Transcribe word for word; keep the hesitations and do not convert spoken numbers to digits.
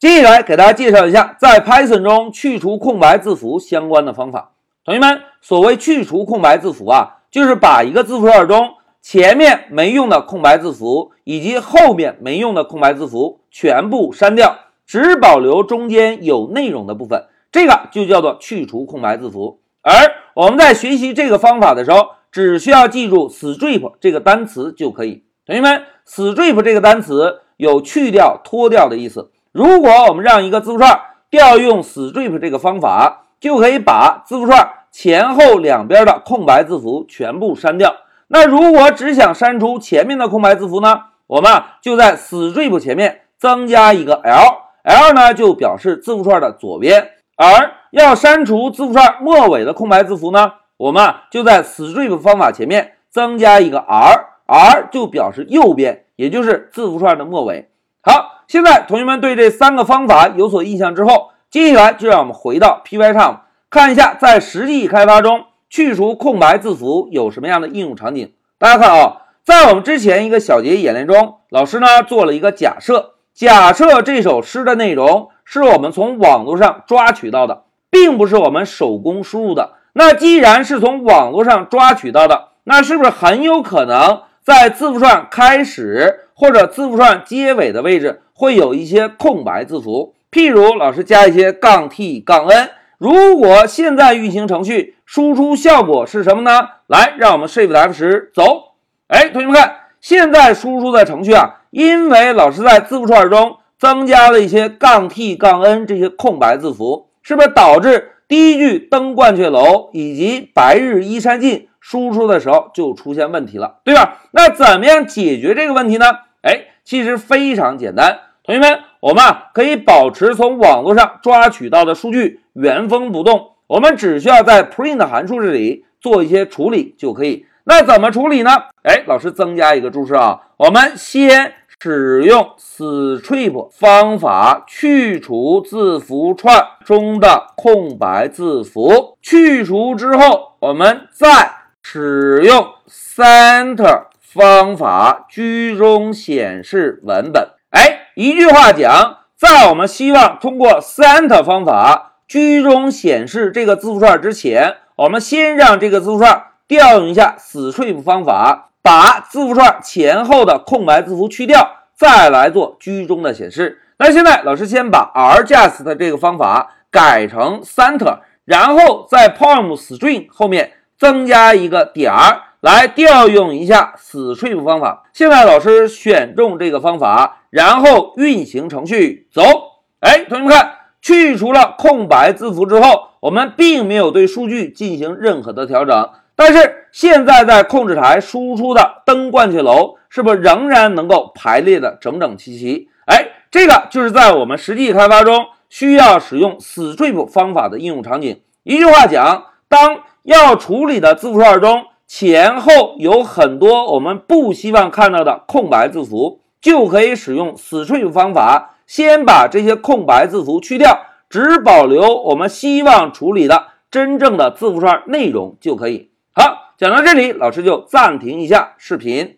接下来给大家介绍一下在 Python 中去除空白字符相关的方法。同学们，所谓去除空白字符啊，就是把一个字符串中前面没用的空白字符以及后面没用的空白字符全部删掉，只保留中间有内容的部分，这个就叫做去除空白字符。而我们在学习这个方法的时候，只需要记住 strip 这个单词就可以。同学们， strip 这个单词有去掉、脱掉的意思。如果我们让一个字符串调用 strip 这个方法，就可以把字符串前后两边的空白字符全部删掉。那如果只想删除前面的空白字符呢，我们就在 strip 前面增加一个 l， l 呢就表示字符串的左边。而要删除字符串末尾的空白字符呢，我们就在 strip 方法前面增加一个 r， r 就表示右边，也就是字符串的末尾。好，现在同学们对这三个方法有所印象之后，接下来就让我们回到 PyCharm 看一下在实际开发中去除空白字符有什么样的应用场景。大家看啊、哦，在我们之前一个小节演练中，老师呢做了一个假设，假设这首诗的内容是我们从网络上抓取到的，并不是我们手工输入的。那既然是从网络上抓取到的，那是不是很有可能在字符串开始或者字符串结尾的位置会有一些空白字符？譬如老师加一些杠 t 杠 n。 如果现在运行程序输出效果是什么呢？来，让我们 shift F 十 走。哎，同学们看，现在输出的程序啊，因为老师在字符串中增加了一些杠 t 杠 n 这些空白字符，是不是导致第一句登鹳雀楼以及白日依山尽输出的时候就出现问题了，对吧？那怎么样解决这个问题呢？哎，其实非常简单。同学们，我们啊可以保持从网络上抓取到的数据原封不动，我们只需要在 print 函数这里做一些处理就可以。那怎么处理呢？哎，老师增加一个注释啊，我们先使用 strip 方法去除字符串中的空白字符，去除之后我们再使用 center 方法居中显示文本。哎，一句话讲，在我们希望通过 center 方法居中显示这个字符串之前，我们先让这个字符串调用一下 strip 方法，把字符串前后的空白字符去掉，再来做居中的显示。那现在老师先把 rjust 这个方法改成 center， 然后在 poem string 后面增加一个点儿，来调用一下 strip 方法。现在老师选中这个方法，然后运行程序走。哎，同学们看，去除了空白字符之后，我们并没有对数据进行任何的调整，但是现在在控制台输出的登鹳雀楼是不是仍然能够排列的整整齐齐？哎，这个就是在我们实际开发中需要使用 strip 方法的应用场景。一句话讲，当要处理的字符串中前后有很多我们不希望看到的空白字符，就可以使用 strip 方法先把这些空白字符去掉，只保留我们希望处理的真正的字符串内容就可以。好，讲到这里，老师就暂停一下视频。